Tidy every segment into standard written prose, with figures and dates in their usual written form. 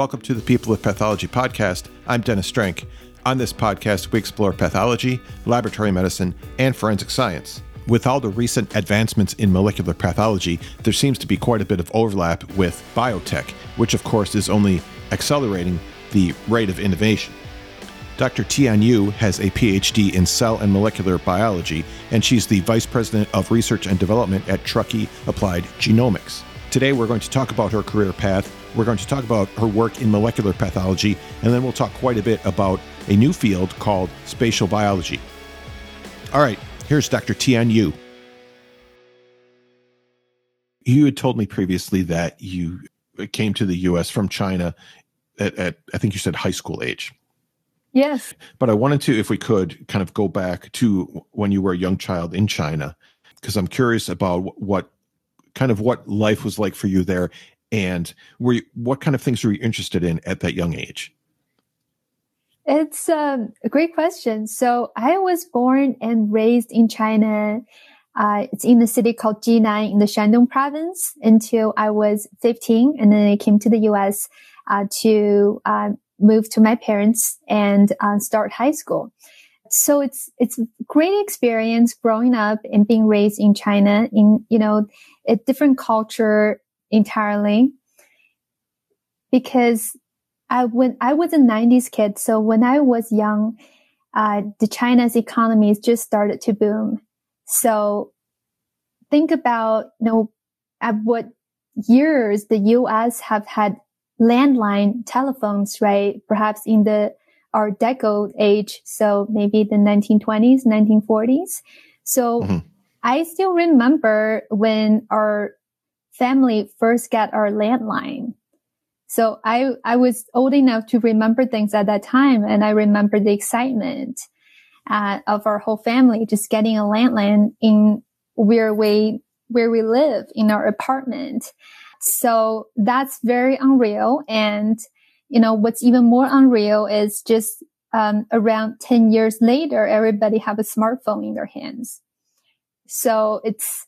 Welcome to the People of Pathology podcast. I'm Dennis Strank. On this podcast, we explore pathology, laboratory medicine, and forensic science. With all the recent advancements in molecular pathology, there seems to be quite a bit of overlap with biotech, which of course is only accelerating the rate of innovation. Dr. Tian Yu has a PhD in cell and molecular biology, and she's the Vice President of Research and Development at Truckee Applied Genomics. Today, we're going to talk about her career path. We're going to talk about her work in molecular pathology, and then we'll talk quite a bit about a new field called spatial biology. All right. Here's Dr. Tian Yu. You had told me previously that you came to the U.S. from China at I think you said high school age. Yes. But I wanted to, if we could, kind of go back to when you were a young child in China, because I'm curious about what life was like for you there, and what kind of things were you interested in at that young age? It's a great question. So I was born and raised in China. It's in a city called Jinan in the Shandong province until I was 15. And then I came to the U.S. to move to my parents and start high school. So it's a great experience growing up and being raised in China in, a different culture entirely, because I was a 90s kid, so when I was young, the China's economy just started to boom. So think about, at what years the U.S. have had landline telephones, right? Perhaps in the our decade age, so maybe the 1920s, 1940s. So I still remember when our family first got our landline. So I was old enough to remember things at that time. And I remember the excitement of our whole family just getting a landline in where we live in our apartment. So that's very unreal. And, what's even more unreal is just around 10 years later, everybody have a smartphone in their hands. So it's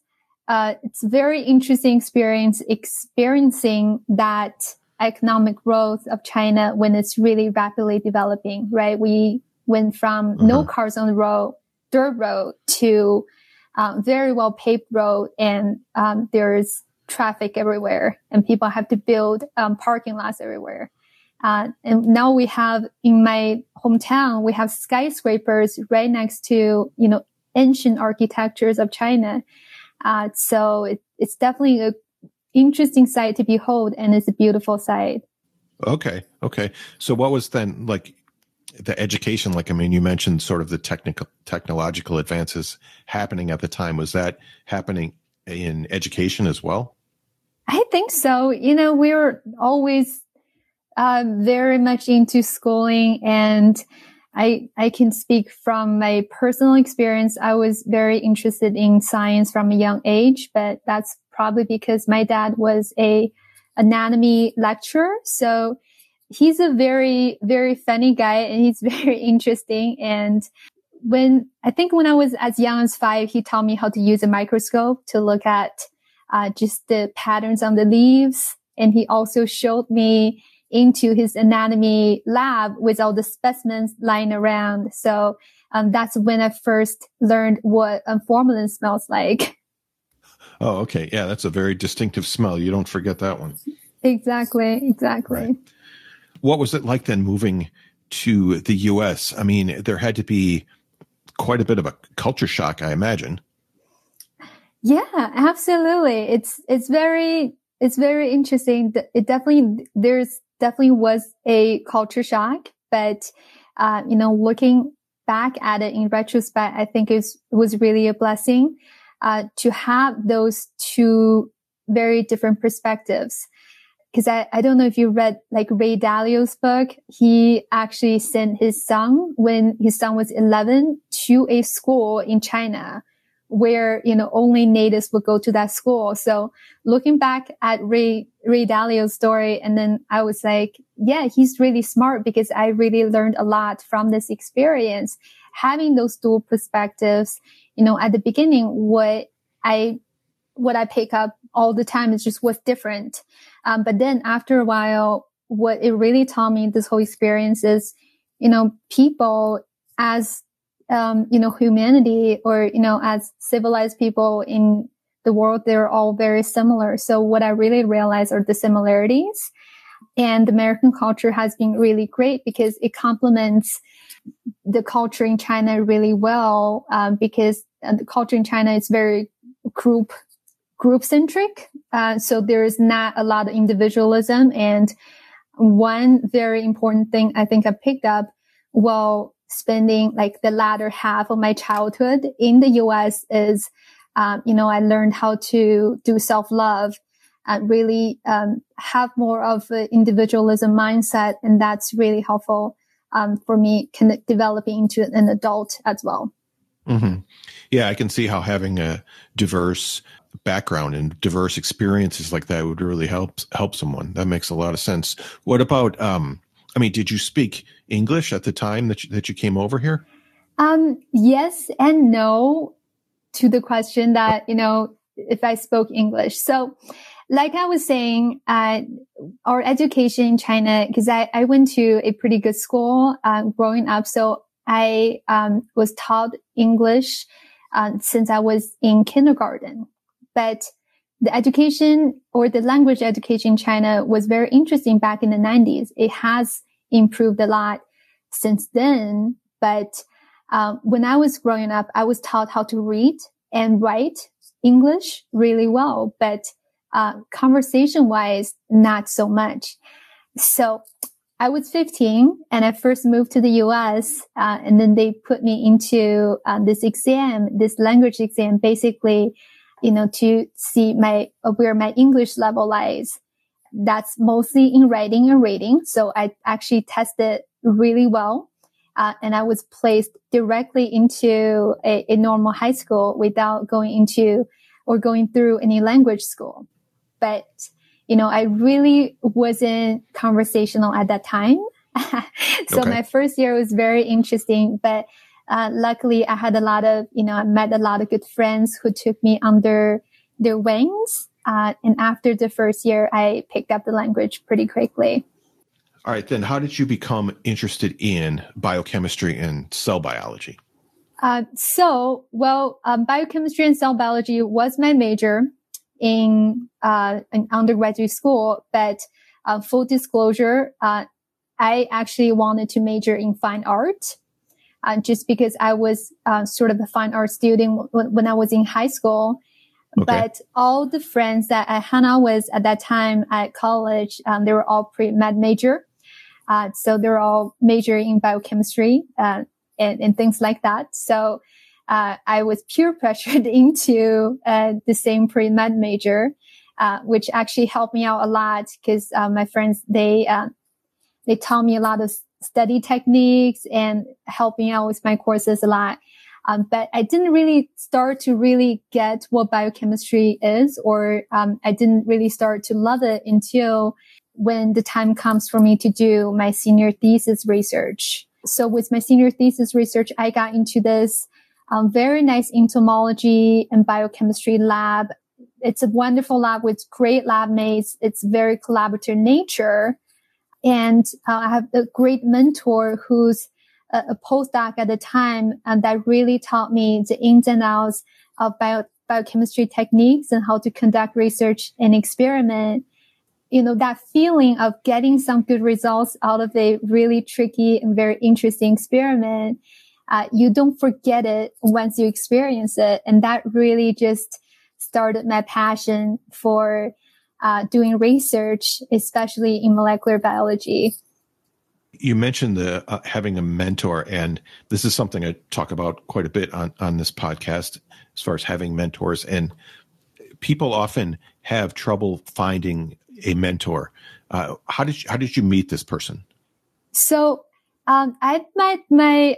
a very interesting experience experiencing that economic growth of China when it's really rapidly developing, right? We went from no cars on the road, dirt road, to very well paved road, and there's traffic everywhere, and people have to build parking lots everywhere. And now we have, in my hometown, we have skyscrapers right next to, ancient architectures of China. So it's definitely a interesting sight to behold, and it's a beautiful sight. Okay. So what was then like the education? Like, I mean, you mentioned sort of the technological advances happening at the time. Was that happening in education as well? I think so. We were always very much into schooling, and I can speak from my personal experience. I was very interested in science from a young age, but that's probably because my dad was a anatomy lecturer. So he's a very, very funny guy, and he's very interesting. And when I was as young as 5, he taught me how to use a microscope to look at just the patterns on the leaves. And he also showed me into his anatomy lab with all the specimens lying around. So that's when I first learned what formalin smells like. Oh, okay. Yeah, that's a very distinctive smell. You don't forget that one. Exactly. Right. What was it like then moving to the U.S.? I mean, there had to be quite a bit of a culture shock, I imagine. Yeah, absolutely. It's very interesting. There definitely was a culture shock, but looking back at it in retrospect, I think it was really a blessing to have those two very different perspectives. Because I don't know if you read like Ray Dalio's book. He actually sent his son when his son was 11 to a school in China where, only natives would go to that school. So looking back at Ray Dalio's story, and then I was like, yeah, he's really smart, because I really learned a lot from this experience. Having those dual perspectives, at the beginning, what I pick up all the time is just what's different. But then after a while, what it really taught me, this whole experience, is, you know, people as, you know, humanity, or, you know, as civilized people in the world, they're all very similar. So what I really realized are the similarities. And American culture has been really great because it complements the culture in China really well, because the culture in China is very group centric. So there is not a lot of individualism. And one very important thing I think I picked up while spending like the latter half of my childhood in the US is, you know, I learned how to do self-love and really have more of an individualism mindset. And that's really helpful for me developing into an adult as well. Mm-hmm. Yeah, I can see how having a diverse background and diverse experiences like that would really help someone. That makes a lot of sense. What about, I mean, did you speak English at the time that you came over here? Yes and no to the question that, you know, if I spoke English. So like I was saying, our education in China, because I went to a pretty good school growing up. So I was taught English since I was in kindergarten. But the education or the language education in China was very interesting back in the 90s. It has improved a lot since then. But when I was growing up, I was taught how to read and write English really well, but conversation-wise, not so much. So I was 15 and I first moved to the US, and then they put me into this exam, this language exam, basically, you know, to see where my English level lies. That's mostly in writing and reading. So I actually tested really well. And I was placed directly into a normal high school without going into or going through any language school. But, you know, I really wasn't conversational at that time. So my first year was very interesting, but luckily I had a lot of, you know, I met a lot of good friends who took me under their wings. And after the first year, I picked up the language pretty quickly. All right, then how did you become interested in biochemistry and cell biology? Biochemistry and cell biology was my major in undergraduate school, but full disclosure, I actually wanted to major in fine art just because I was sort of a fine art student when I was in high school. Okay. But all the friends that I hung out with at that time at college, they were all pre-med major. So they're all majoring in biochemistry and things like that. So I was peer pressured into the same pre-med major, which actually helped me out a lot because my friends, they taught me a lot of study techniques and helped me out with my courses a lot. But I didn't really start to really get what biochemistry is, or I didn't really start to love it until when the time comes for me to do my senior thesis research. So with my senior thesis research, I got into this very nice entomology and biochemistry lab. It's a wonderful lab with great lab mates. It's very collaborative nature. And I have a great mentor who's a postdoc at the time, and that really taught me the ins and outs of biochemistry techniques and how to conduct research and experiment. You know, that feeling of getting some good results out of a really tricky and very interesting experiment, you don't forget it once you experience it. And that really just started my passion for doing research, especially in molecular biology. You mentioned the having a mentor, and this is something I talk about quite a bit on this podcast as far as having mentors. And people often have trouble finding a mentor. How did you meet this person? So I met my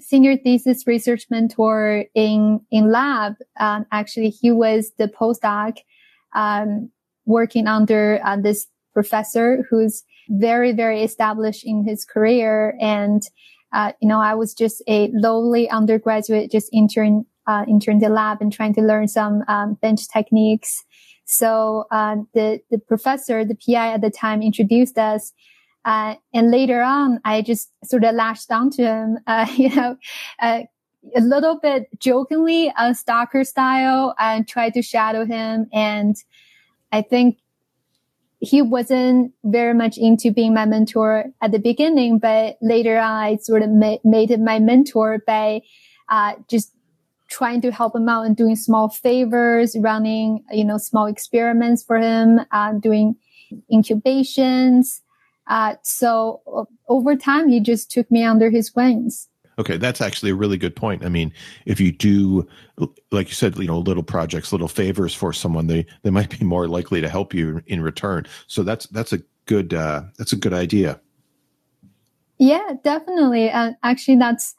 senior thesis research mentor in lab. Actually, he was the postdoc working under this professor who's very, very established in his career. And, you know, I was just a lowly undergraduate, just interned in the lab and trying to learn some bench techniques. So the professor, the PI at the time, introduced us. And later on, I just sort of lashed onto him, a little bit jokingly, stalker style, and tried to shadow him. And I think he wasn't very much into being my mentor at the beginning, but later on, I sort of made him my mentor by just trying to help him out and doing small favors, running, small experiments for him, doing incubations. So over time, he just took me under his wings. Okay, that's actually a really good point. I mean, if you do, like you said, little projects, little favors for someone, they might be more likely to help you in return. So that's a good idea. Yeah, definitely. And actually, that's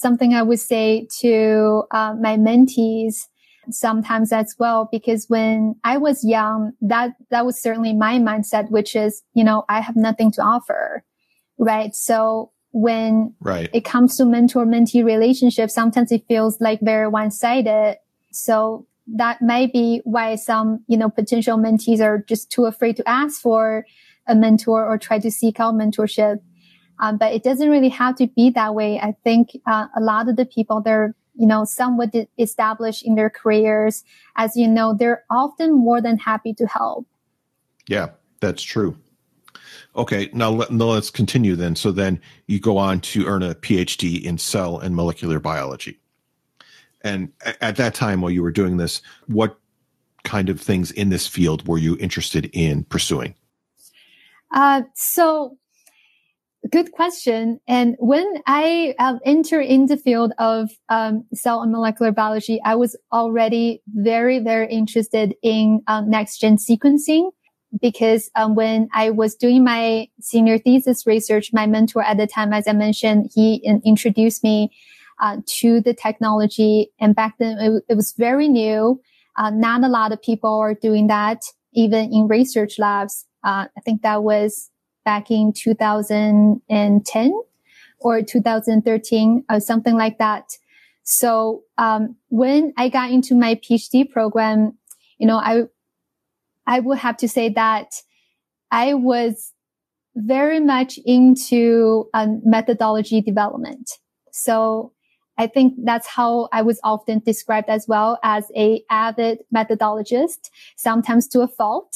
something I would say to my mentees sometimes as well, because when I was young, that was certainly my mindset, which is, I have nothing to offer, right? So when it comes to mentor-mentee relationships, sometimes it feels like very one-sided. So that might be why some, potential mentees are just too afraid to ask for a mentor or try to seek out mentorship. But it doesn't really have to be that way. I think a lot of the people they're, somewhat established in their careers, as they're often more than happy to help. Yeah, that's true. Okay, now let's continue then. So then you go on to earn a PhD in cell and molecular biology. And at that time while you were doing this, what kind of things in this field were you interested in pursuing? Good question. And when I entered in the field of cell and molecular biology, I was already very, very interested in next-gen sequencing, because when I was doing my senior thesis research, my mentor at the time, as I mentioned, he introduced me to the technology. And back then, it was very new. Not a lot of people are doing that, even in research labs. I think that was back in 2010 or 2013 or something like that. So when I got into my PhD program, I would have to say that I was very much into methodology development. So I think that's how I was often described as well, as an avid methodologist, sometimes to a fault.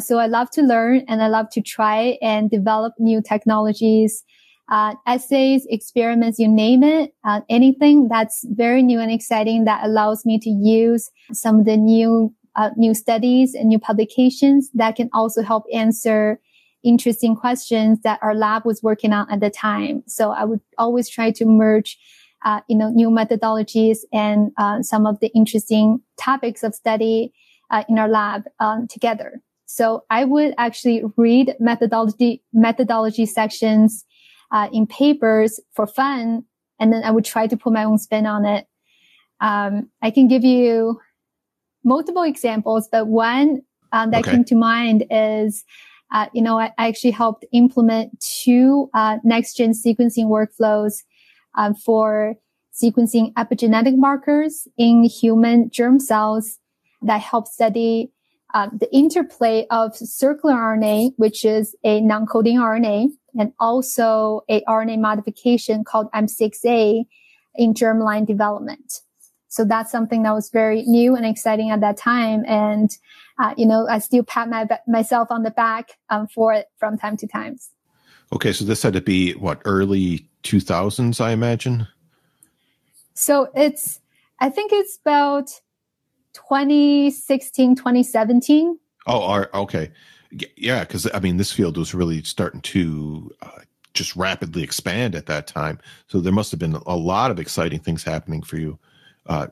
So I love to learn and I love to try and develop new technologies, essays, experiments, you name it, anything that's very new and exciting that allows me to use some of the new studies and new publications that can also help answer interesting questions that our lab was working on at the time. So I would always try to merge, new methodologies and some of the interesting topics of study in our lab together. So I would actually read methodology sections in papers for fun, and then I would try to put my own spin on it. I can give you multiple examples, but one that came to mind is, I actually helped implement two next-gen sequencing workflows for sequencing epigenetic markers in human germ cells that help study the interplay of circular RNA, which is a non-coding RNA, and also a RNA modification called M6A in germline development. So that's something that was very new and exciting at that time. And, I still pat myself on the back for it from time to time. Okay, so this had to be, early 2000s, I imagine? So I think it's about 2016, 2017. Oh, okay. Yeah, because, this field was really starting to just rapidly expand at that time. So there must have been a lot of exciting things happening for you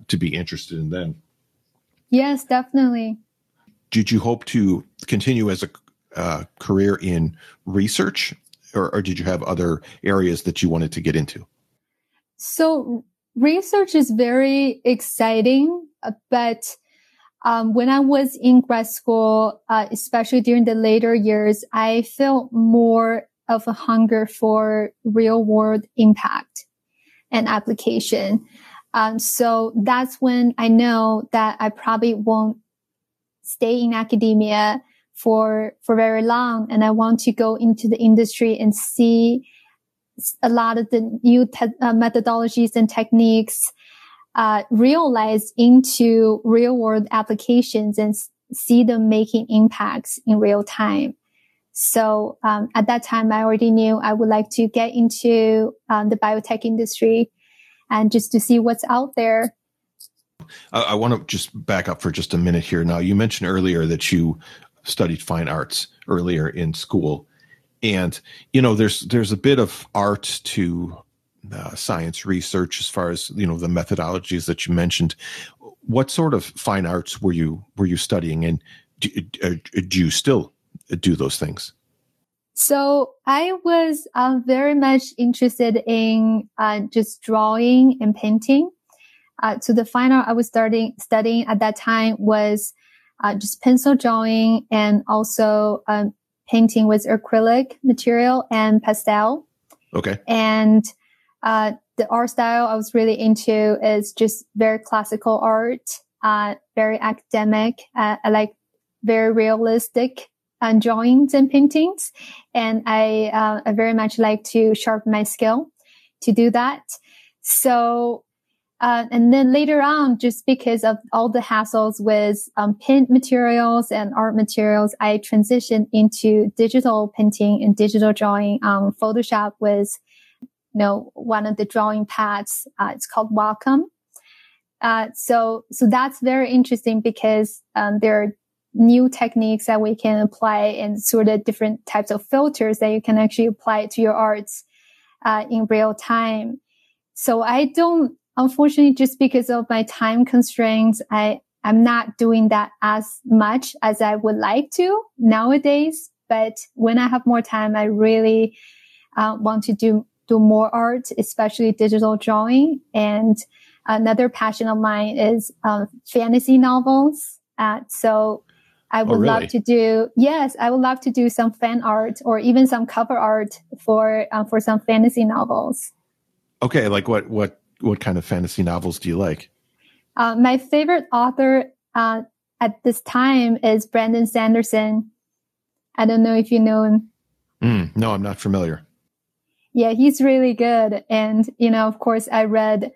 to be interested in then. Yes, definitely. Did you hope to continue as a career in research, or did you have other areas that you wanted to get into? So research is very exciting, but when I was in grad school, especially during the later years, I felt more of a hunger for real world impact and application. So that's when I know that I probably won't stay in academia for very long, and I want to go into the industry and see a lot of the new methodologies and techniques realized into real world applications and see them making impacts in real time. So at that time, I already knew I would like to get into the biotech industry and just to see what's out there. I want to just back up for just a minute here. Now, you mentioned earlier that you studied fine arts earlier in school. And, you know, there's a bit of art to science research as far as, you know, the methodologies that you mentioned. What sort of fine arts were you studying, and do you still do those things? So I was very much interested in just drawing and painting. So the fine art I was studying at that time was just pencil drawing, and also painting with acrylic material and pastel. Okay. And the art style I was really into is just very classical art, very academic. I like very realistic drawings and paintings. And I very much like to sharpen my skill to do that. So, and then later on, just because of all the hassles with paint materials and art materials, I transitioned into digital painting and digital drawing on Photoshop with, you know, one of the drawing pads. It's called Wacom. So that's very interesting because there are new techniques that we can apply and sort of different types of filters that you can actually apply to your arts in real time. So unfortunately, just because of my time constraints, I'm not doing that as much as I would like to nowadays. But when I have more time, I really want to do more art, especially digital drawing. And another passion of mine is fantasy novels. So I would love to do, some fan art or even some cover art for some fantasy novels. Okay, like what kind of fantasy novels do you like? My favorite author at this time is Brandon Sanderson. I don't know if you know him. No, I'm not familiar. Yeah, he's really good. And, you know, of course, I read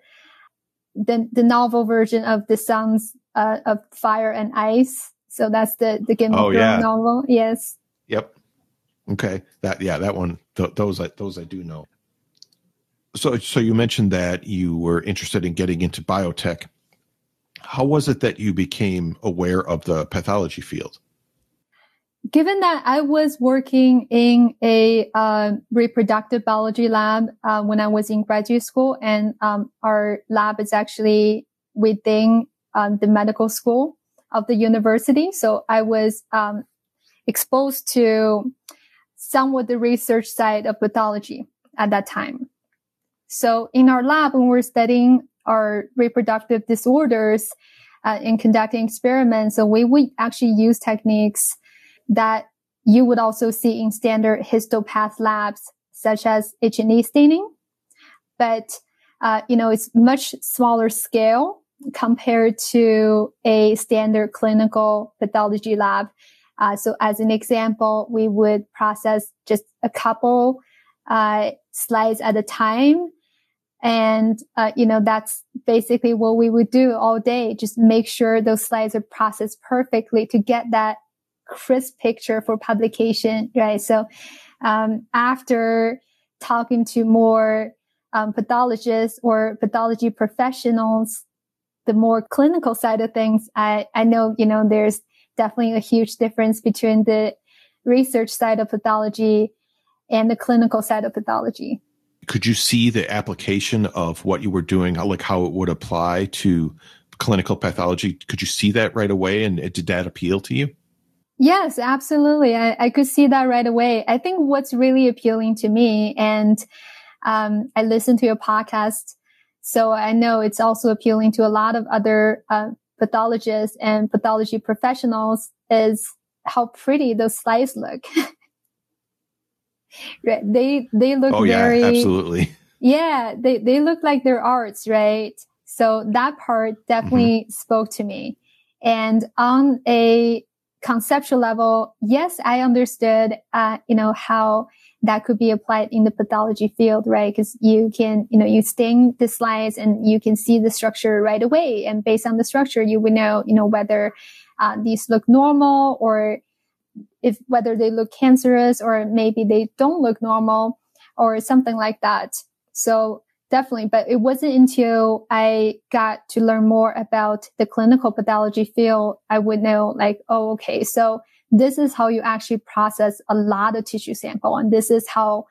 the novel version of the Songs of Fire and Ice. So that's the Game of Thrones novel. Yes. Yep. Okay. That one. Those I do know. So you mentioned that you were interested in getting into biotech. How was it that you became aware of the pathology field? Given that I was working in a reproductive biology lab when I was in graduate school, and our lab is actually within the medical school of the university. So I was exposed to somewhat the research side of pathology at that time. So in our lab, when we're studying our reproductive disorders and conducting experiments, so we would actually use techniques that you would also see in standard histopath labs, such as H&E staining. But, you know, it's much smaller scale compared to a standard clinical pathology lab. So as an example, we would process just a couple slides at a time. And, you know, that's basically what we would do all day. Just make sure those slides are processed perfectly to get that crisp picture for publication, right? So, after talking to more, pathologists or pathology professionals, the more clinical side of things, I know, you know, there's definitely a huge difference between the research side of pathology and the clinical side of pathology. Could you see the application of what you were doing, like how it would apply to clinical pathology? Could you see that right away? And did that appeal to you? Yes, absolutely. I could see that right away. I think what's really appealing to me, and I listened to your podcast, so I know it's also appealing to a lot of other pathologists and pathology professionals, is how pretty those slides look. Right. They look very, absolutely. Yeah. They look like their arts, right? So that part definitely spoke to me. And on a conceptual level, yes, I understood, how that could be applied in the pathology field, right? Because you can, you stain the slides and you can see the structure right away. And based on the structure, you would know, whether these look normal or whether they look cancerous, or maybe they don't look normal or something like that. So definitely, but it wasn't until I got to learn more about the clinical pathology field, I would know like, oh, okay, so this is how you actually process a lot of tissue sample. And this is how,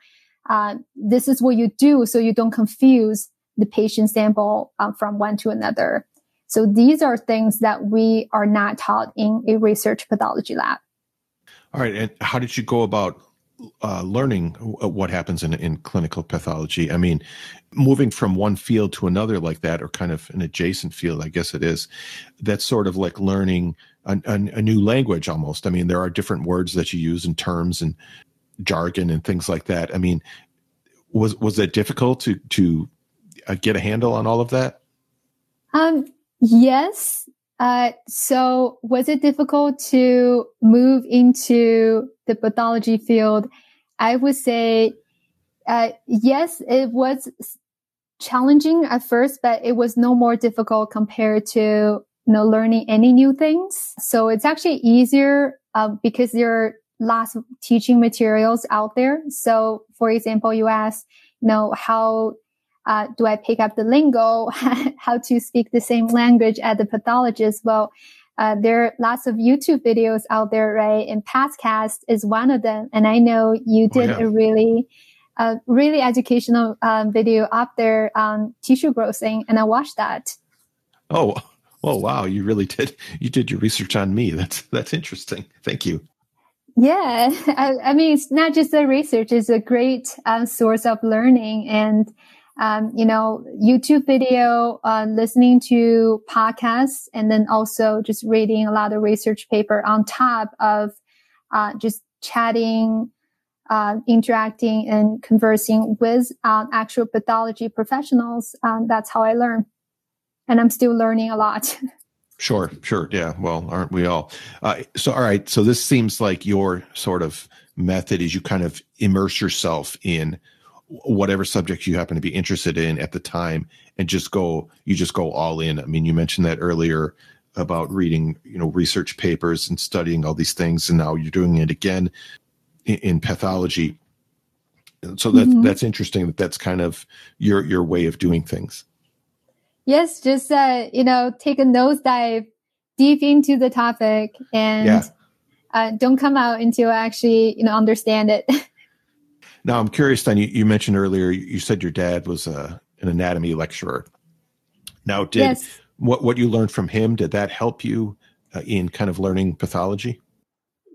this is what you do so you don't confuse the patient sample from one to another. So these are things that we are not taught in a research pathology lab. All right. And how did you go about learning what happens in clinical pathology? I mean, moving from one field to another like that, or kind of an adjacent field, I guess it is, that's sort of like learning a new language almost. I mean, there are different words that you use and terms and jargon and things like that. I mean, was it difficult to get a handle on all of that? Yes. So was it difficult to move into the pathology field? I would say, yes, it was challenging at first, but it was no more difficult compared to, learning any new things. So it's actually easier, because there are lots of teaching materials out there. So for example, you asked, how do I pick up the lingo, how to speak the same language as the pathologist? Well, there are lots of YouTube videos out there, right? And Podcast is one of them. And I know you did a really educational video up there on tissue grossing, and I watched that. Oh, wow. You really did. You did your research on me. That's interesting. Thank you. Yeah. I mean, it's not just the research. It's a great source of learning. And YouTube video, listening to podcasts, and then also just reading a lot of research paper on top of just chatting, interacting, and conversing with actual pathology professionals. That's how I learn. And I'm still learning a lot. Sure. Yeah. Well, aren't we all? All right. So this seems like your sort of method is you kind of immerse yourself in whatever subject you happen to be interested in at the time, and just go all in. I mean, you mentioned that earlier about reading, research papers and studying all these things. And now you're doing it again in pathology. So that's interesting that that's kind of your way of doing things. Yes. Just, take a nosedive deep into the topic and don't come out until I actually, understand it. Now, I'm curious, then, you mentioned earlier, you said your dad was an anatomy lecturer. Now, did what you learned from him, did that help you in kind of learning pathology?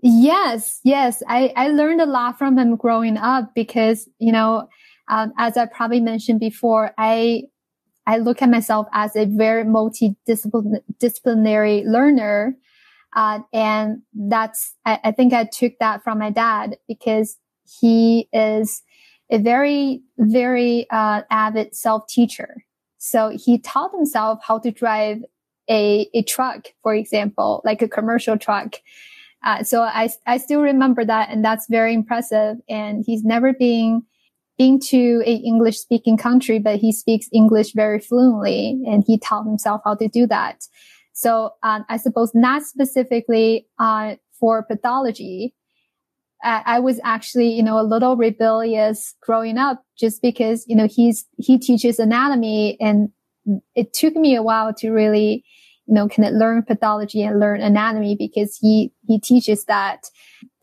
Yes. I learned a lot from him growing up because, as I probably mentioned before, I look at myself as a very multidisciplinary learner. And that's, I think I took that from my dad because he is a very, very avid self-teacher. So he taught himself how to drive a truck, for example, like a commercial truck. So I still remember that, and that's very impressive. And he's never been to an English-speaking country, but he speaks English very fluently, and he taught himself how to do that. So I suppose not specifically for pathology, I was actually, a little rebellious growing up just because, he teaches anatomy, and it took me a while to really, kind of learn pathology and learn anatomy because he teaches that.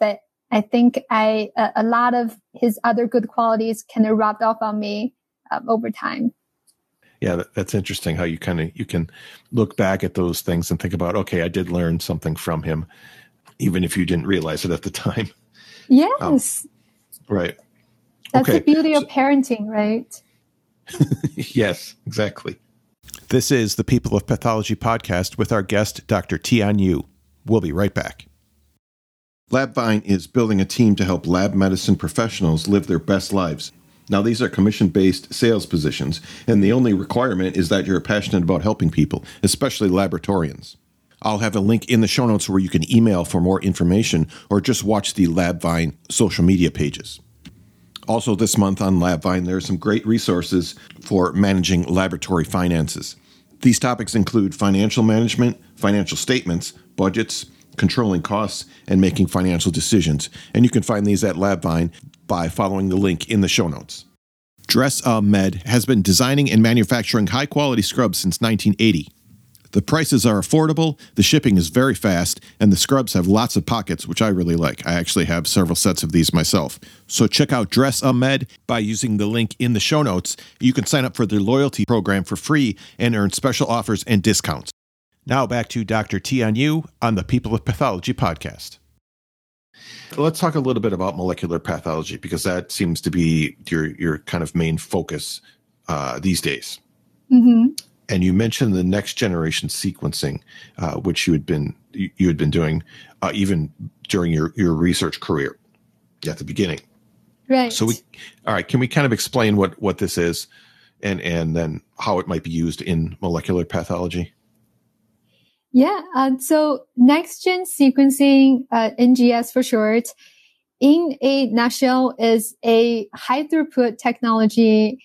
But I think a lot of his other good qualities kind of rubbed off on me over time. Yeah. That's interesting how you can look back at those things and think about, okay, I did learn something from him, even if you didn't realize it at the time. Yes. Right. That's the beauty of parenting, right? Yes, exactly. This is the People of Pathology podcast with our guest, Dr. Tian Yu. We'll be right back. LabVine is building a team to help lab medicine professionals live their best lives. Now, these are commission-based sales positions, and the only requirement is that you're passionate about helping people, especially laboratorians. I'll have a link in the show notes where you can email for more information or just watch the LabVine social media pages. Also this month on LabVine, there are some great resources for managing laboratory finances. These topics include financial management, financial statements, budgets, controlling costs, and making financial decisions. And you can find these at LabVine by following the link in the show notes. Dress A Med has been designing and manufacturing high-quality scrubs since 1980. The prices are affordable, the shipping is very fast, and the scrubs have lots of pockets, which I really like. I actually have several sets of these myself. So check out Dress A Med by using the link in the show notes. You can sign up for their loyalty program for free and earn special offers and discounts. Now back to Dr. Tian Yu on the People of Pathology podcast. Let's talk a little bit about molecular pathology, because that seems to be your kind of main focus these days. Mm-hmm. And you mentioned the next generation sequencing, which you had been doing even during your research career at the beginning. Right. So can we kind of explain what this is and then how it might be used in molecular pathology? Yeah. So next-gen sequencing, NGS for short, in a nutshell, is a high-throughput technology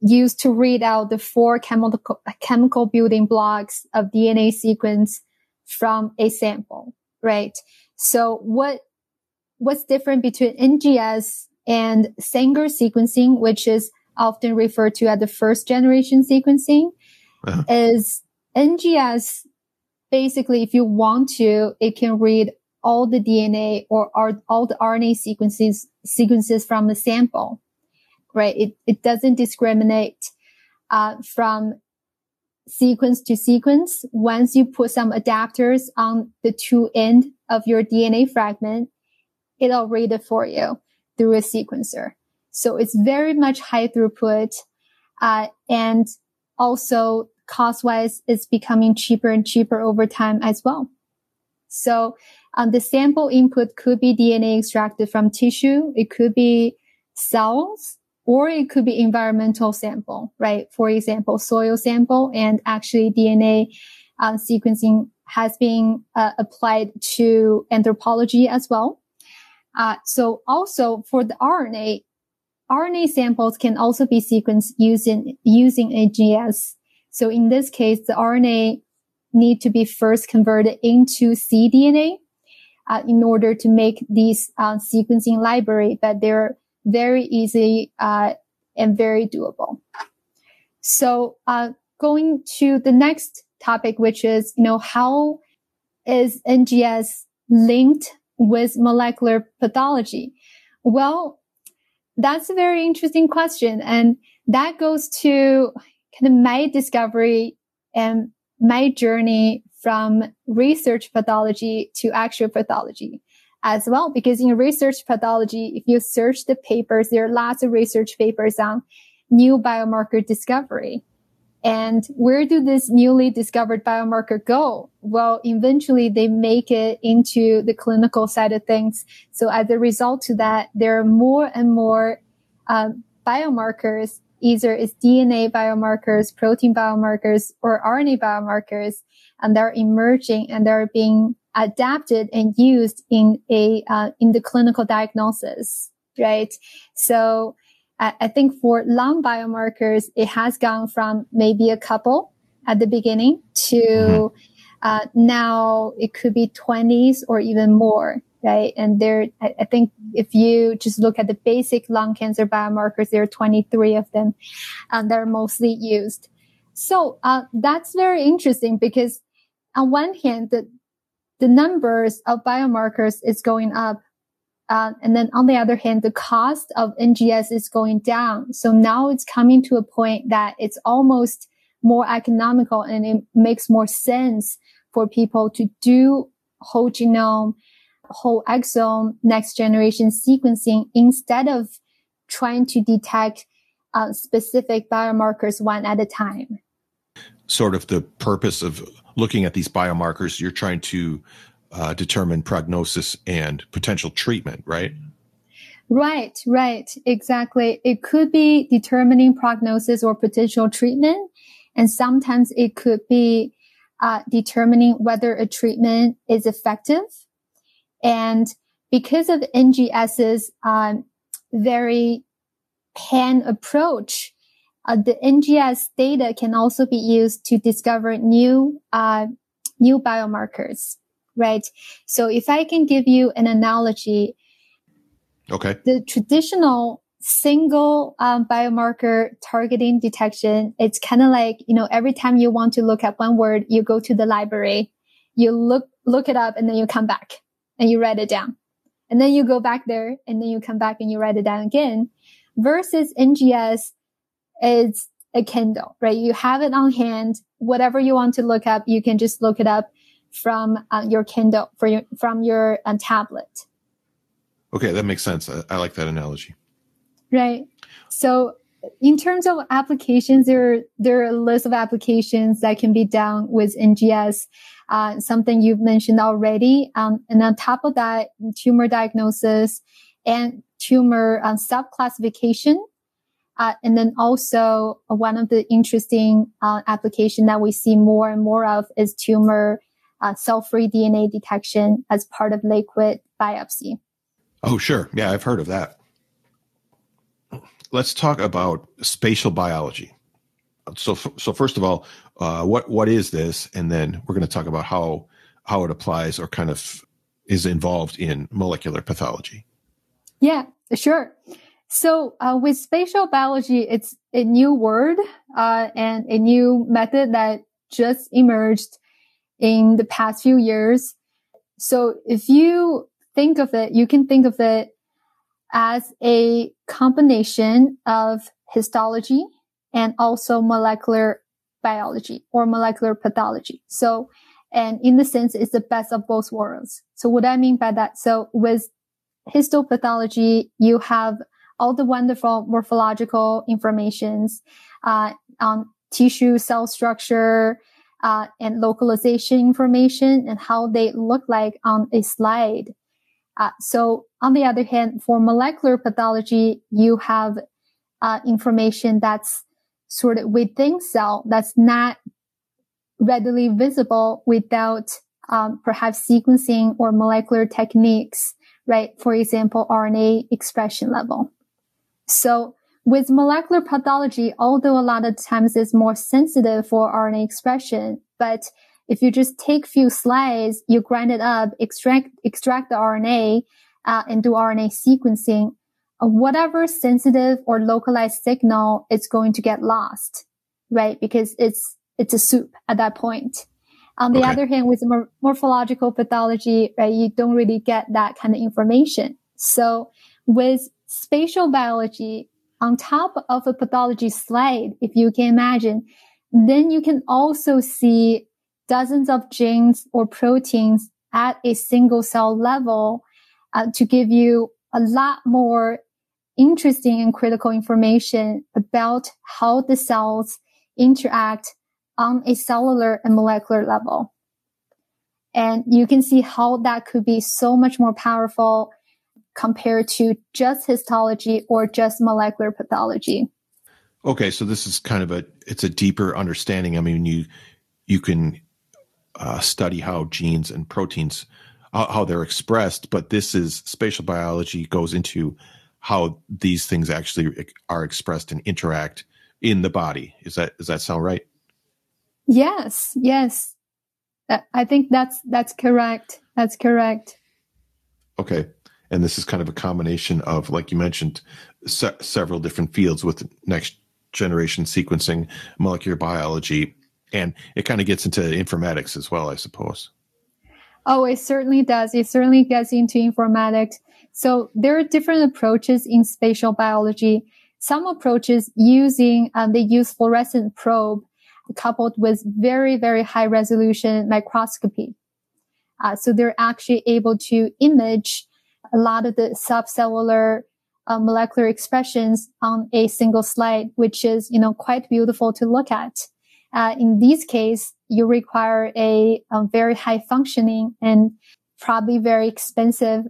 used to read out the four chemical building blocks of DNA sequence from a sample, right? So what's different between NGS and Sanger sequencing, which is often referred to as the first-generation sequencing, is NGS... Basically, if you want to, it can read all the DNA or all the RNA sequences from the sample, right? It doesn't discriminate from sequence to sequence. Once you put some adapters on the two end of your DNA fragment, it'll read it for you through a sequencer. So it's very much high throughput, and also cost-wise, it's becoming cheaper and cheaper over time as well. So the sample input could be DNA extracted from tissue, it could be cells, or it could be environmental sample, right? For example, soil sample, and actually DNA sequencing has been applied to anthropology as well. So also for the RNA samples can also be sequenced using NGS. So in this case, the RNA need to be first converted into cDNA in order to make these sequencing library, but they're very easy and very doable. So going to the next topic, which is, how is NGS linked with molecular pathology? Well, that's a very interesting question. And that goes to kind of my discovery and my journey from research pathology to actual pathology as well. Because in research pathology, if you search the papers, there are lots of research papers on new biomarker discovery. And where do this newly discovered biomarker go? Well, eventually they make it into the clinical side of things. So as a result to that, there are more and more biomarkers. Either it's DNA biomarkers, protein biomarkers, or RNA biomarkers, and they're emerging and they're being adapted and used in the clinical diagnosis, right? So I think for lung biomarkers, it has gone from maybe a couple at the beginning to now it could be 20s or even more. Right. And there, I think if you just look at the basic lung cancer biomarkers, there are 23 of them and they're mostly used. So, that's very interesting because on one hand, the numbers of biomarkers is going up. And then on the other hand, the cost of NGS is going down. So now it's coming to a point that it's almost more economical and it makes more sense for people to do whole genome, whole exome, next generation sequencing instead of trying to detect specific biomarkers one at a time. Sort of the purpose of looking at these biomarkers, you're trying to determine prognosis and potential treatment, right? Right, exactly. It could be determining prognosis or potential treatment, and sometimes it could be determining whether a treatment is effective. And because of NGS's very pan approach, the NGS data can also be used to discover new biomarkers, right? So if I can give you an analogy, okay, the traditional single biomarker targeting detection, it's kind of like, you know, every time you want to look at one word, you go to the library, you look it up, and then you come back and you write it down. And then you go back there, and then you come back and you write it down again. Versus NGS, it's a Kindle, right? You have it on hand. Whatever you want to look up, you can just look it up from your Kindle, from your tablet. Okay, that makes sense. I like that analogy. Right. So in terms of applications, there are a list of applications that can be done with NGS, something you've mentioned already. And on top of that, tumor diagnosis and tumor subclassification. And then also one of the interesting application that we see more and more of is tumor cell-free DNA detection as part of liquid biopsy. Oh, sure. Yeah, I've heard of that. Let's talk about spatial biology. So first of all, what is this? And then we're going to talk about how it applies or kind of is involved in molecular pathology. Yeah, sure. So with spatial biology, it's a new word and a new method that just emerged in the past few years. So if you think of it, you can think of it as a combination of histology and also molecular biology or molecular pathology. So, and in the sense, it's the best of both worlds. So what I mean by that, so with histopathology, you have all the wonderful morphological informations on tissue, cell structure, and localization information and how they look like on a slide. So on the other hand, for molecular pathology, you have information that's sort of within cell that's not readily visible without perhaps sequencing or molecular techniques, right? For example, RNA expression level. So with molecular pathology, although a lot of times it's more sensitive for RNA expression, but if you just take few slides, you grind it up, extract the RNA, and do RNA sequencing, whatever sensitive or localized signal is going to get lost, right? Because it's a soup at that point. On the other hand, with morphological pathology, right, you don't really get that kind of information. So with spatial biology, on top of a pathology slide, if you can imagine, then you can also see dozens of genes or proteins at a single cell level to give you a lot more interesting and critical information about how the cells interact on a cellular and molecular level. And you can see how that could be so much more powerful compared to just histology or just molecular pathology. Okay, so this is kind of it's a deeper understanding. I mean, you can study how genes and proteins, how they're expressed, but this is spatial biology goes into how these things actually are expressed and interact in the body. Does that sound right? Yes. I think that's correct. That's correct. Okay. And this is kind of a combination of, like you mentioned, several different fields with next generation sequencing, molecular biology, and it kind of gets into informatics as well, I suppose. Oh, it certainly does. It certainly gets into informatics. So there are different approaches in spatial biology. Some approaches use fluorescent probe coupled with very, very high resolution microscopy. So they're actually able to image a lot of the subcellular molecular expressions on a single slide, which is, you know, quite beautiful to look at. In this case, you require a very high functioning and probably very expensive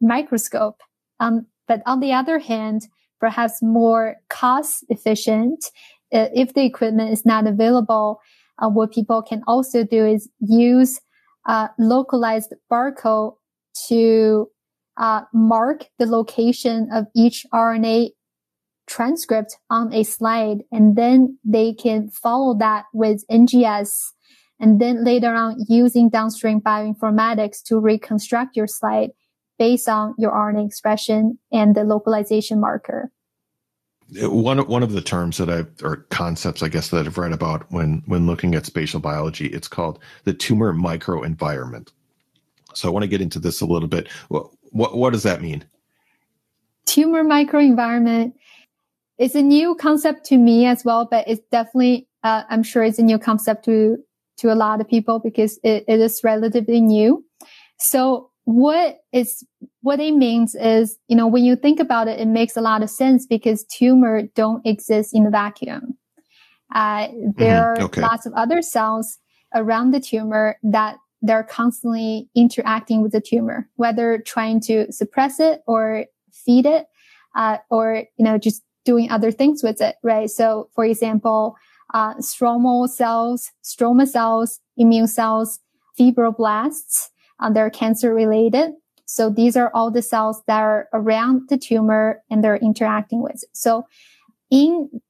microscope. But on the other hand, perhaps more cost efficient if the equipment is not available What people can also do is use localized barcode to mark the location of each RNA transcript on a slide, and then they can follow that with NGS, and then later on using downstream bioinformatics to reconstruct your slide based on your RNA expression and the localization marker. One of the terms that concepts, I guess, that I've read about when looking at spatial biology, it's called the tumor microenvironment. So I want to get into this a little bit. What does that mean? Tumor microenvironment is a new concept to me as well, but it's definitely, I'm sure it's a new concept to a lot of people because it is relatively new. So what it means is, you know, when you think about it, it makes a lot of sense because tumor don't exist in a vacuum. There are lots of other cells around the tumor that they're constantly interacting with the tumor, whether trying to suppress it or feed it, or, you know, just doing other things with it, right? So, for example, stroma cells, immune cells, fibroblasts, they're cancer related. So these are all the cells that are around the tumor and they're interacting with it. So in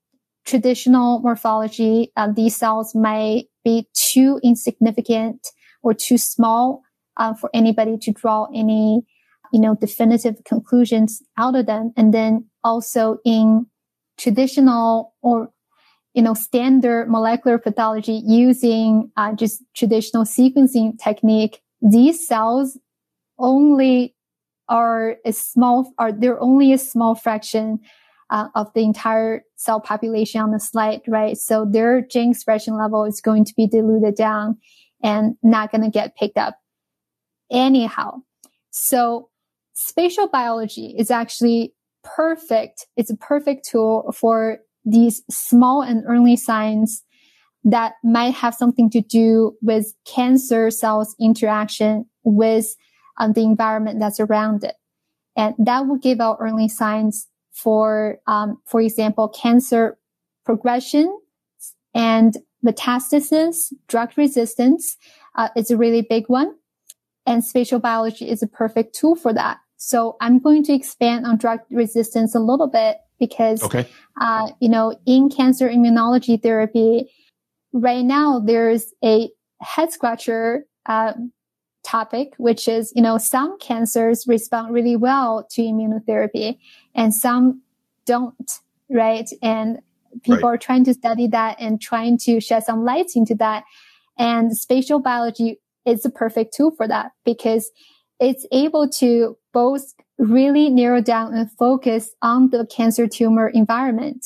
traditional morphology, these cells might be too insignificant or too small for anybody to draw any, you know, definitive conclusions out of them. And then also in traditional or, you know, standard molecular pathology using just traditional sequencing technique, these cells they're only a small fraction of the entire cell population on the slide, right? So their gene expression level is going to be diluted down and not going to get picked up anyhow. So spatial biology is actually perfect. It's a perfect tool for these small and early signs that might have something to do with cancer cells interaction with the environment that's around it. And that will give out early signs for example, cancer progression and metastasis, drug resistance is a really big one. And spatial biology is a perfect tool for that. So I'm going to expand on drug resistance a little bit because, you know, in cancer immunology therapy, right now there's a head scratcher topic, which is, you know, some cancers respond really well to immunotherapy and some don't, right? And people are trying to study that and trying to shed some light into that. And spatial biology is the perfect tool for that because it's able to both really narrow down and focus on the cancer tumor environment.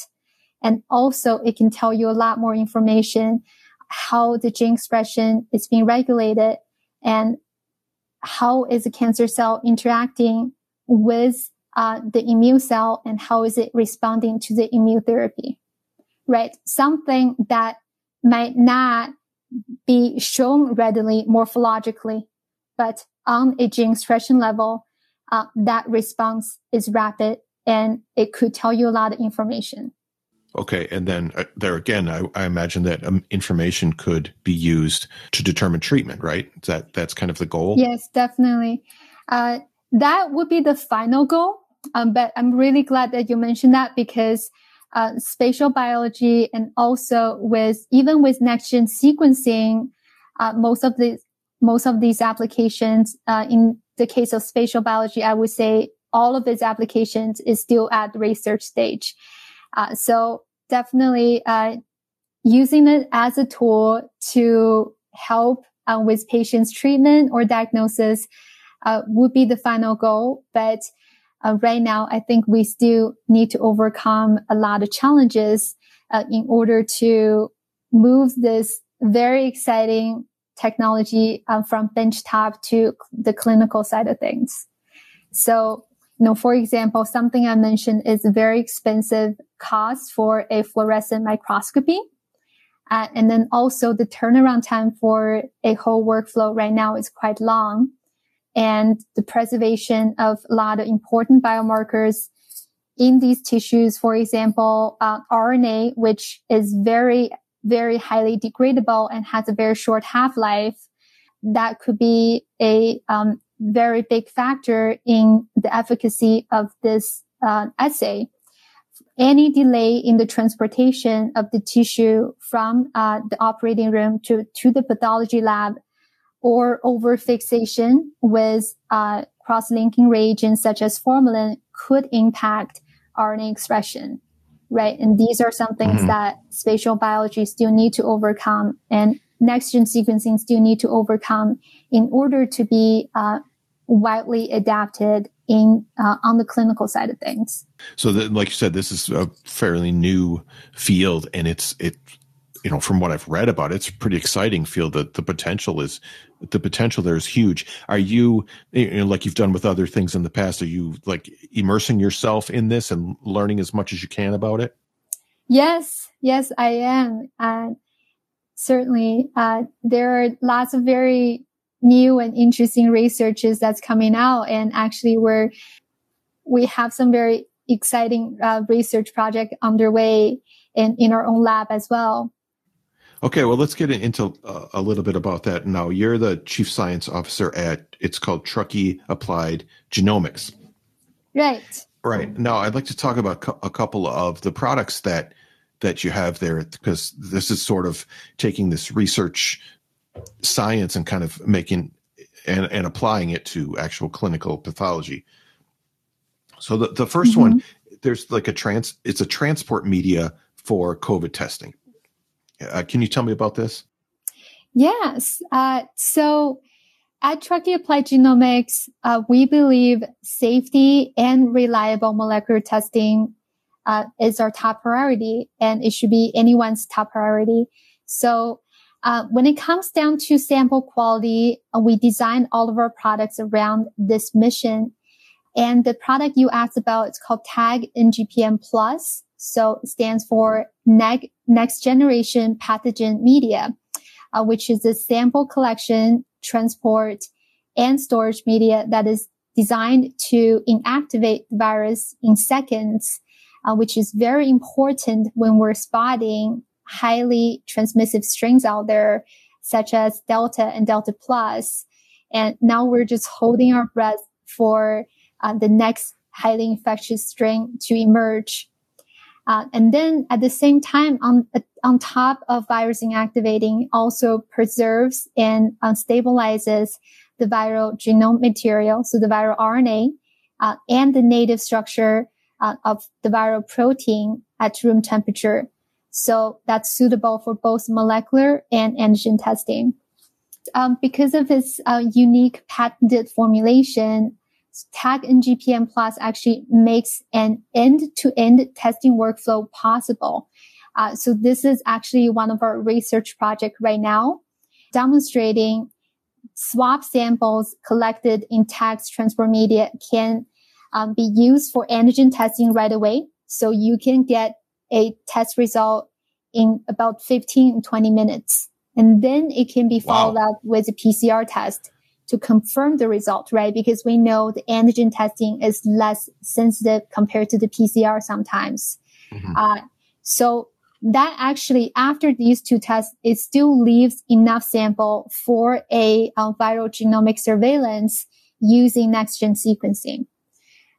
And also it can tell you a lot more information, how the gene expression is being regulated and how is a cancer cell interacting with the immune cell and how is it responding to the immunotherapy, right? Something that might not be shown readily morphologically, but on a gene expression level, that response is rapid and it could tell you a lot of information. Okay. And then there again, I imagine that information could be used to determine treatment, right? That's kind of the goal? Yes, definitely. That would be the final goal. But I'm really glad that you mentioned that because spatial biology and also even with next-gen sequencing, most of these applications, in the case of spatial biology, I would say all of its applications is still at the research stage. So definitely using it as a tool to help with patients' treatment or diagnosis would be the final goal. But right now, I think we still need to overcome a lot of challenges in order to move this very exciting technology from benchtop to the clinical side of things. So, you know, for example, something I mentioned is a very expensive cost for a fluorescent microscopy. And then also the turnaround time for a whole workflow right now is quite long. And the preservation of a lot of important biomarkers in these tissues, for example, RNA, which is very very highly degradable and has a very short half-life, that could be a very big factor in the efficacy of this assay. Any delay in the transportation of the tissue from the operating room to the pathology lab, or overfixation with cross-linking reagents such as formalin could impact RNA expression, right? And these are some things that spatial biology still need to overcome, and next-gen sequencing still need to overcome in order to be widely adapted in on the clinical side of things. So, like you said, this is a fairly new field, and it. You know, from what I've read about it, it's a pretty exciting field. That the potential there is huge. Are you know, like you've done with other things in the past, are you like immersing yourself in this and learning as much as you can about it? Yes, I am. Certainly, there are lots of very new and interesting researches that's coming out, and actually, we have some very exciting research project underway in our own lab as well. Okay, well, let's get into a little bit about that now. You're the chief science officer at, it's called Truckee Applied Genomics. Right. Now, I'd like to talk about a couple of the products that you have there, because this is sort of taking this research science and kind of making and applying it to actual clinical pathology. So the first one, there's like it's a transport media for COVID testing. Can you tell me about this? Yes. So at Truckee Applied Genomics, we believe safety and reliable molecular testing is our top priority, and it should be anyone's top priority. So when it comes down to sample quality, we design all of our products around this mission. And the product you asked about, it's called TAG NGPM Plus. So it stands for Next Generation Pathogen Media, which is a sample collection, transport, and storage media that is designed to inactivate the virus in seconds, which is very important when we're spotting highly transmissive strains out there, such as Delta and Delta Plus. And now we're just holding our breath for the next highly infectious strain to emerge. And then at the same time, on top of virus inactivating, also preserves and stabilizes the viral genome material, so the viral RNA, and the native structure of the viral protein at room temperature. So that's suitable for both molecular and antigen testing. Because of its unique patented formulation, TAG NGPM Plus actually makes an end-to-end testing workflow possible. So this is actually one of our research projects right now, demonstrating swab samples collected in TAG's transport media can be used for antigen testing right away. So you can get a test result in about 15, 20 minutes. And then it can be followed up with a PCR test to confirm the result, right? Because we know the antigen testing is less sensitive compared to the PCR sometimes. So that actually, after these two tests, it still leaves enough sample for a viral genomic surveillance using next-gen sequencing.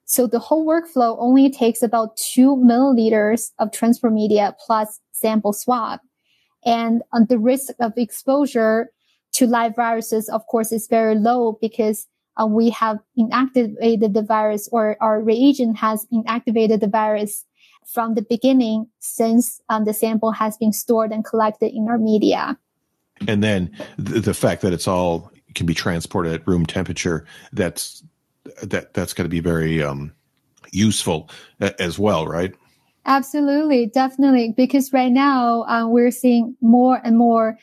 So the whole workflow only takes about 2 milliliters of transport media plus sample swab. And on the risk of exposure to live viruses, of course, is very low because we have inactivated the virus, or our reagent has inactivated the virus from the beginning, since the sample has been stored and collected in our media. And then the fact that it's all can be transported at room temperature, that's going to be very useful as well, right? Absolutely, definitely, because right now we're seeing more and more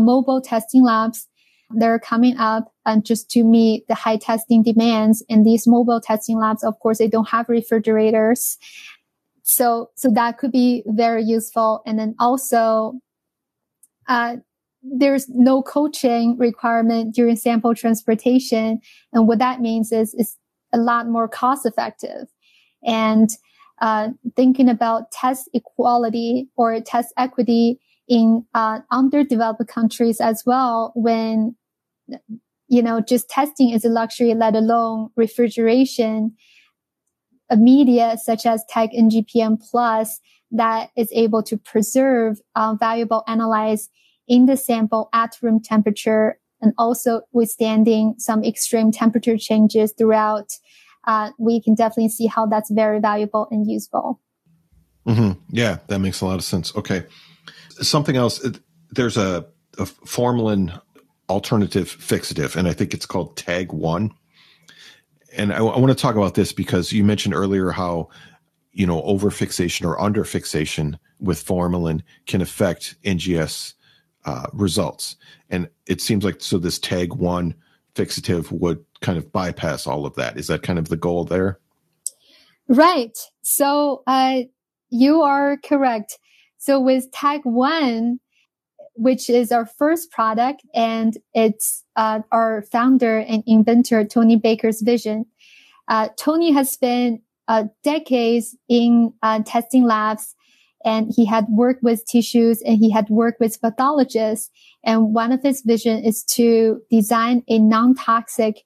mobile testing labs that are coming up and just to meet the high testing demands. And these mobile testing labs, of course, they don't have refrigerators. So that could be very useful. And then also, there's no cold chain requirement during sample transportation. And what that means is it's a lot more cost effective. And thinking about test equality or test equity in underdeveloped countries as well, when, you know, just testing is a luxury, let alone refrigeration, a media such as TAG NGPM Plus that is able to preserve valuable analytes in the sample at room temperature and also withstanding some extreme temperature changes throughout, we can definitely see how that's very valuable and useful. Mm-hmm. Yeah, that makes a lot of sense. Okay. Something else, there's a formalin alternative fixative, and I think it's called TAG1. And I want to talk about this because you mentioned earlier how, you know, overfixation or underfixation with formalin can affect NGS results. And it seems like, so this TAG1 fixative would kind of bypass all of that. Is that kind of the goal there? Right. So you are correct. So with TAG1, which is our first product, and it's our founder and inventor, Tony Baker's vision. Tony has spent decades in testing labs, and he had worked with tissues and he had worked with pathologists. And one of his vision is to design a non-toxic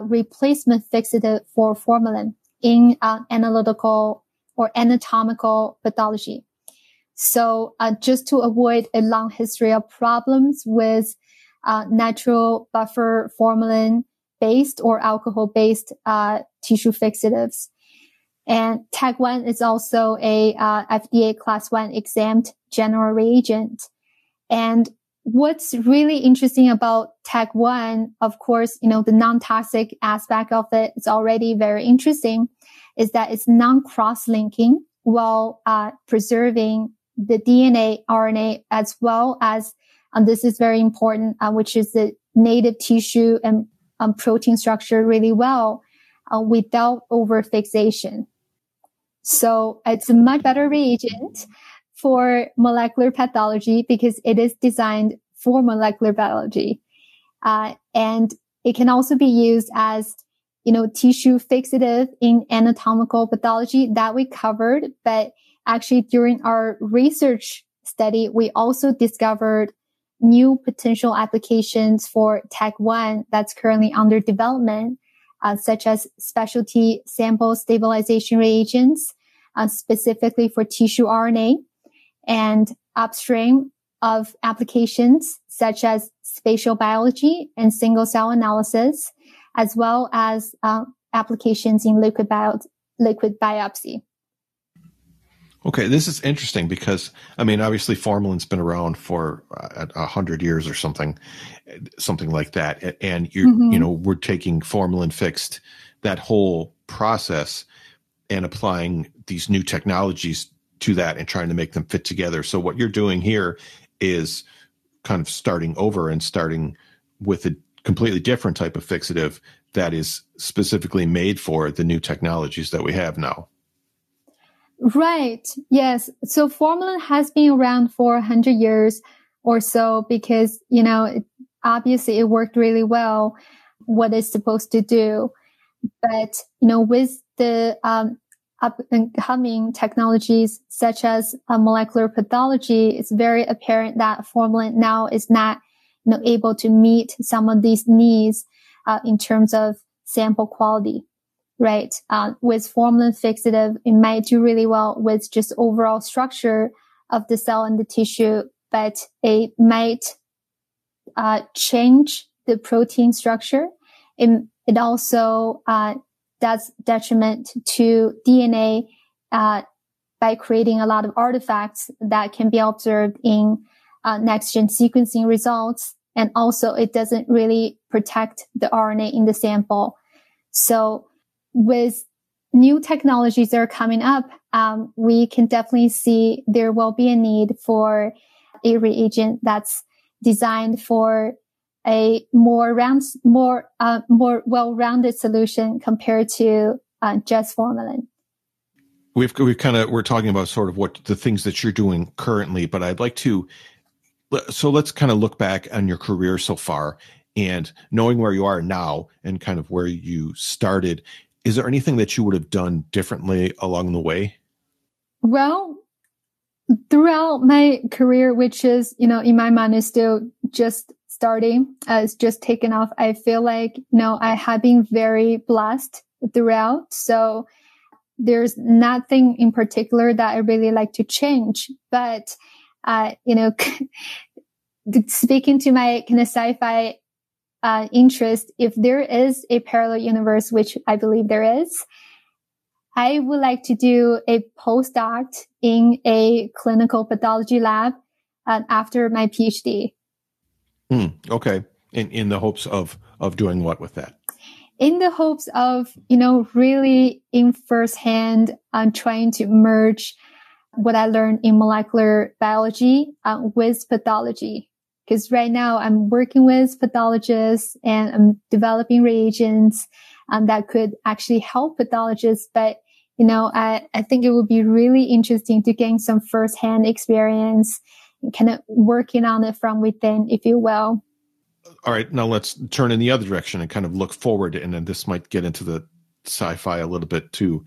replacement fixative for formalin in analytical or anatomical pathology. So just to avoid a long history of problems with natural buffer formalin-based or alcohol-based tissue fixatives. And TAG1 is also a FDA Class 1 exempt general reagent. And what's really interesting about TAG1, of course, you know, the non-toxic aspect of it is already very interesting, is that it's non-cross-linking while preserving the DNA, RNA, as well as, and this is very important, which is the native tissue and protein structure really well without overfixation. So it's a much better reagent for molecular pathology because it is designed for molecular biology. And it can also be used as, you know, tissue fixative in anatomical pathology that we covered, but actually, during our research study, we also discovered new potential applications for TAG1 that's currently under development, such as specialty sample stabilization reagents, specifically for tissue RNA, and upstream of applications such as spatial biology and single-cell analysis, as well as applications in liquid biopsy. Okay, this is interesting because, I mean, obviously formalin's been around for 100 years or something like that. And, you know, we're taking formalin fixed, that whole process, and applying these new technologies to that and trying to make them fit together. So what you're doing here is kind of starting over and starting with a completely different type of fixative that is specifically made for the new technologies that we have now. Right. Yes. So formalin has been around for 100 years or so because, you know, obviously it worked really well what it's supposed to do. But, you know, with the up and coming technologies such as molecular pathology, it's very apparent that formalin now is not, you know, able to meet some of these needs in terms of sample quality. Right. With formalin fixative, it might do really well with just overall structure of the cell and the tissue, but it might change the protein structure. It also does detriment to DNA by creating a lot of artifacts that can be observed in next-gen sequencing results. And also, it doesn't really protect the RNA in the sample. So with new technologies that are coming up, we can definitely see there will be a need for a reagent that's designed for a more well-rounded solution compared to just formalin. We're talking about sort of what the things that you're doing currently, but I'd like to. So let's kind of look back on your career so far, and knowing where you are now and kind of where you started. Is there anything that you would have done differently along the way? Well, throughout my career, which is, you know, in my mind is still just starting, it's just taken off. I feel like, you know, I have been very blessed throughout. So there's nothing in particular that I really like to change, but, you know, speaking to my kind of sci-fi interest, if there is a parallel universe, which I believe there is, I would like to do a postdoc in a clinical pathology lab after my PhD. Okay. In the hopes of doing what with that? In the hopes of, you know, really in firsthand, trying to merge what I learned in molecular biology with pathology. Because right now I'm working with pathologists and I'm developing reagents that could actually help pathologists. But, you know, I think it would be really interesting to gain some firsthand experience, kind of working on it from within, if you will. All right. Now let's turn in the other direction and kind of look forward. And then this might get into the sci-fi a little bit too.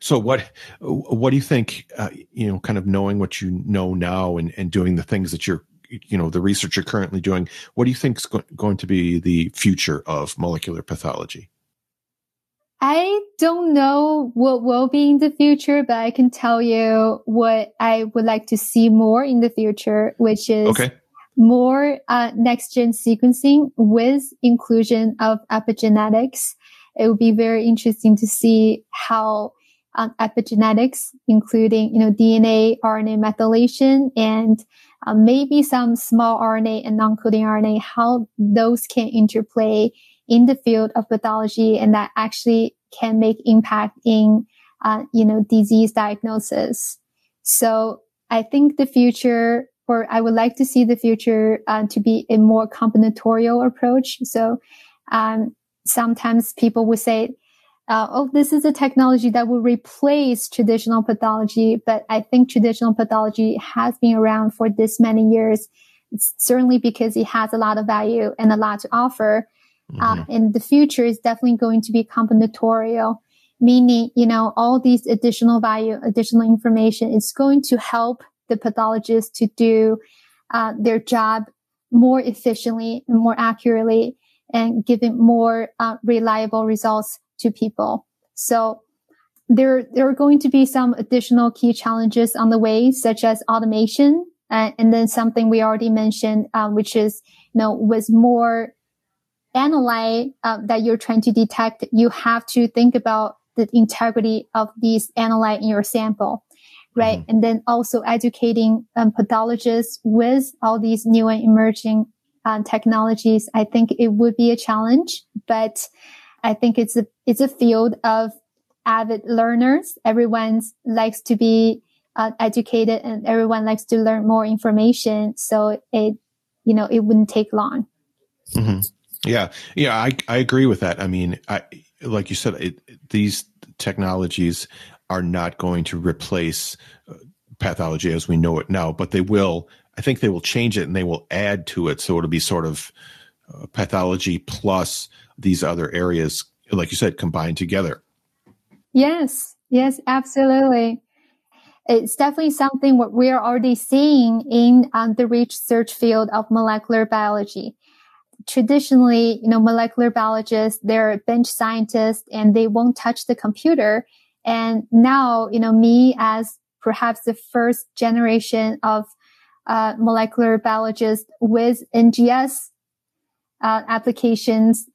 So what do you think, you know, kind of knowing what you know now and doing the things that you're, you know, the research you're currently doing, what do you think is going to be the future of molecular pathology? I don't know what will be in the future, but I can tell you what I would like to see more in the future, which is more next-gen sequencing with inclusion of epigenetics. It would be very interesting to see how epigenetics, including, you know, DNA, RNA methylation, and maybe some small RNA and non-coding RNA, how those can interplay in the field of pathology, and that actually can make impact in, you know, disease diagnosis. So I think the future, or I would like to see the future to be a more combinatorial approach. So sometimes people would say, oh, this is a technology that will replace traditional pathology. But I think traditional pathology has been around for this many years, certainly because it has a lot of value and a lot to offer. And the future is definitely going to be combinatorial, meaning, you know, all these additional value, additional information is going to help the pathologist to do their job more efficiently and more accurately and giving more reliable results to people. So there are going to be some additional key challenges on the way, such as automation, and then something we already mentioned, which is, you know, with more analyte that you're trying to detect, you have to think about the integrity of these analyte in your sample, right? And then also educating pathologists with all these new and emerging technologies. I think it would be a challenge, but I think it's a field of avid learners. Everyone likes to be educated and everyone likes to learn more information. So it, you know, it wouldn't take long. Yeah. I agree with that. I mean, like you said, these technologies are not going to replace pathology as we know it now, but they will, I think they will change it and they will add to it. So it'll be sort of pathology plus these other areas, like you said, combined together. Yes, absolutely. It's definitely something what we are already seeing in the research field of molecular biology. Traditionally, you know, molecular biologists, they're bench scientists and they won't touch the computer. And now, you know, me as perhaps the first generation of molecular biologists with NGS applications,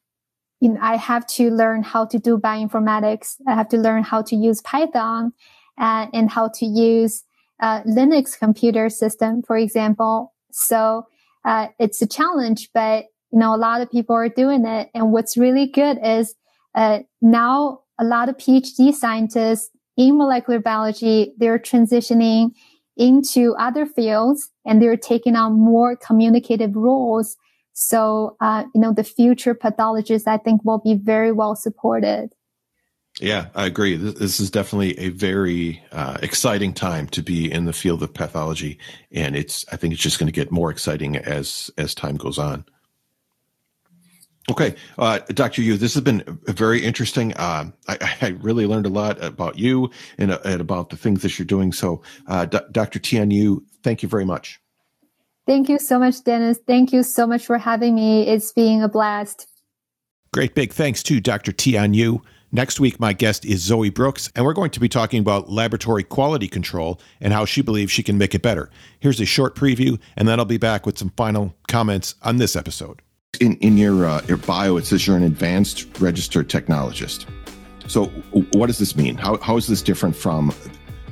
you know, I have to learn how to do bioinformatics. I have to learn how to use Python and how to use Linux computer system, for example. So it's a challenge, but, you know, a lot of people are doing it. And what's really good is now a lot of PhD scientists in molecular biology, they're transitioning into other fields and they're taking on more communicative roles. So, you know, the future pathologists, I think, will be very well supported. Yeah, I agree. This is definitely a very exciting time to be in the field of pathology. And I think it's just going to get more exciting as time goes on. Okay. Dr. Yu, this has been very interesting. I really learned a lot about you and about the things that you're doing. So Dr. Tian Yu, thank you very much. Thank you so much, Dennis. Thank you so much for having me. It's been a blast. Great big thanks to Dr. Tian Yu. Next week, my guest is Zoe Brooks, and we're going to be talking about laboratory quality control and how she believes she can make it better. Here's a short preview, and then I'll be back with some final comments on this episode. In your bio, it says you're an advanced registered technologist. So what does this mean? How is this different from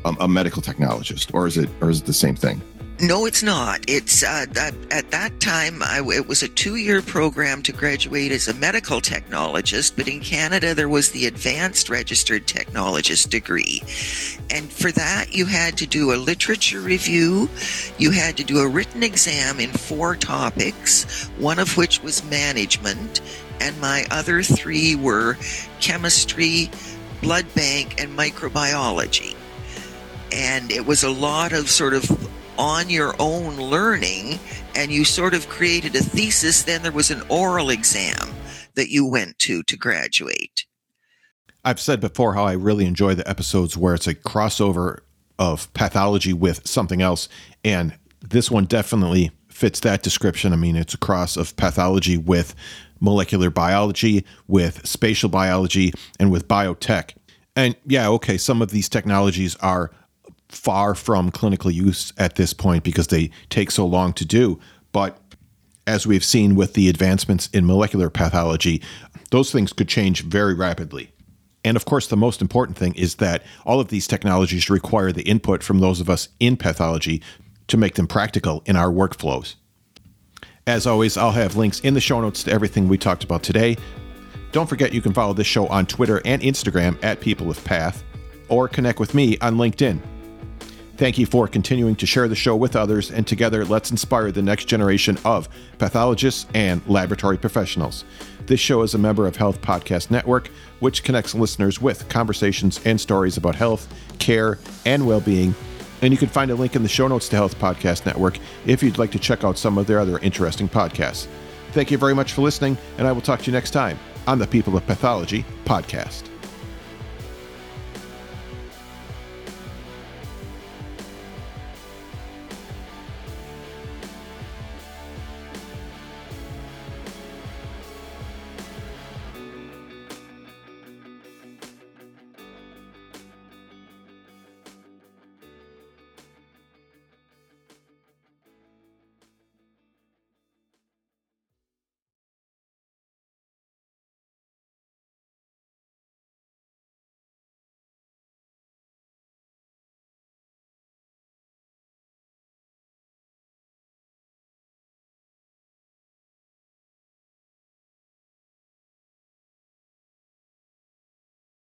a medical technologist, or is it the same thing? No, it's not. It's at that time, it was a 2-year program to graduate as a medical technologist. But in Canada, there was the advanced registered technologist degree. And for that, you had to do a literature review. You had to do a written exam in 4 topics, one of which was management. And my other 3 were chemistry, blood bank, and microbiology. And it was a lot of sort of on your own learning, and you sort of created a thesis. Then there was an oral exam that you went to graduate. I've said before how I really enjoy the episodes where it's a crossover of pathology with something else. And this one definitely fits that description. I mean, it's a cross of pathology with molecular biology, with spatial biology, and with biotech. And yeah, okay, some of these technologies are far from clinical use at this point because they take so long to do. But as we've seen with the advancements in molecular pathology, those things could change very rapidly. And of course, the most important thing is that all of these technologies require the input from those of us in pathology to make them practical in our workflows. As always, I'll have links in the show notes to everything we talked about today. Don't forget you can follow this show on Twitter and Instagram @PeopleWithPath, or connect with me on LinkedIn. Thank you for continuing to share the show with others, and together let's inspire the next generation of pathologists and laboratory professionals. This show is a member of Health Podcast Network, which connects listeners with conversations and stories about health, care, and well-being. And you can find a link in the show notes to Health Podcast Network if you'd like to check out some of their other interesting podcasts. Thank you very much for listening, and I will talk to you next time on the People of Pathology podcast.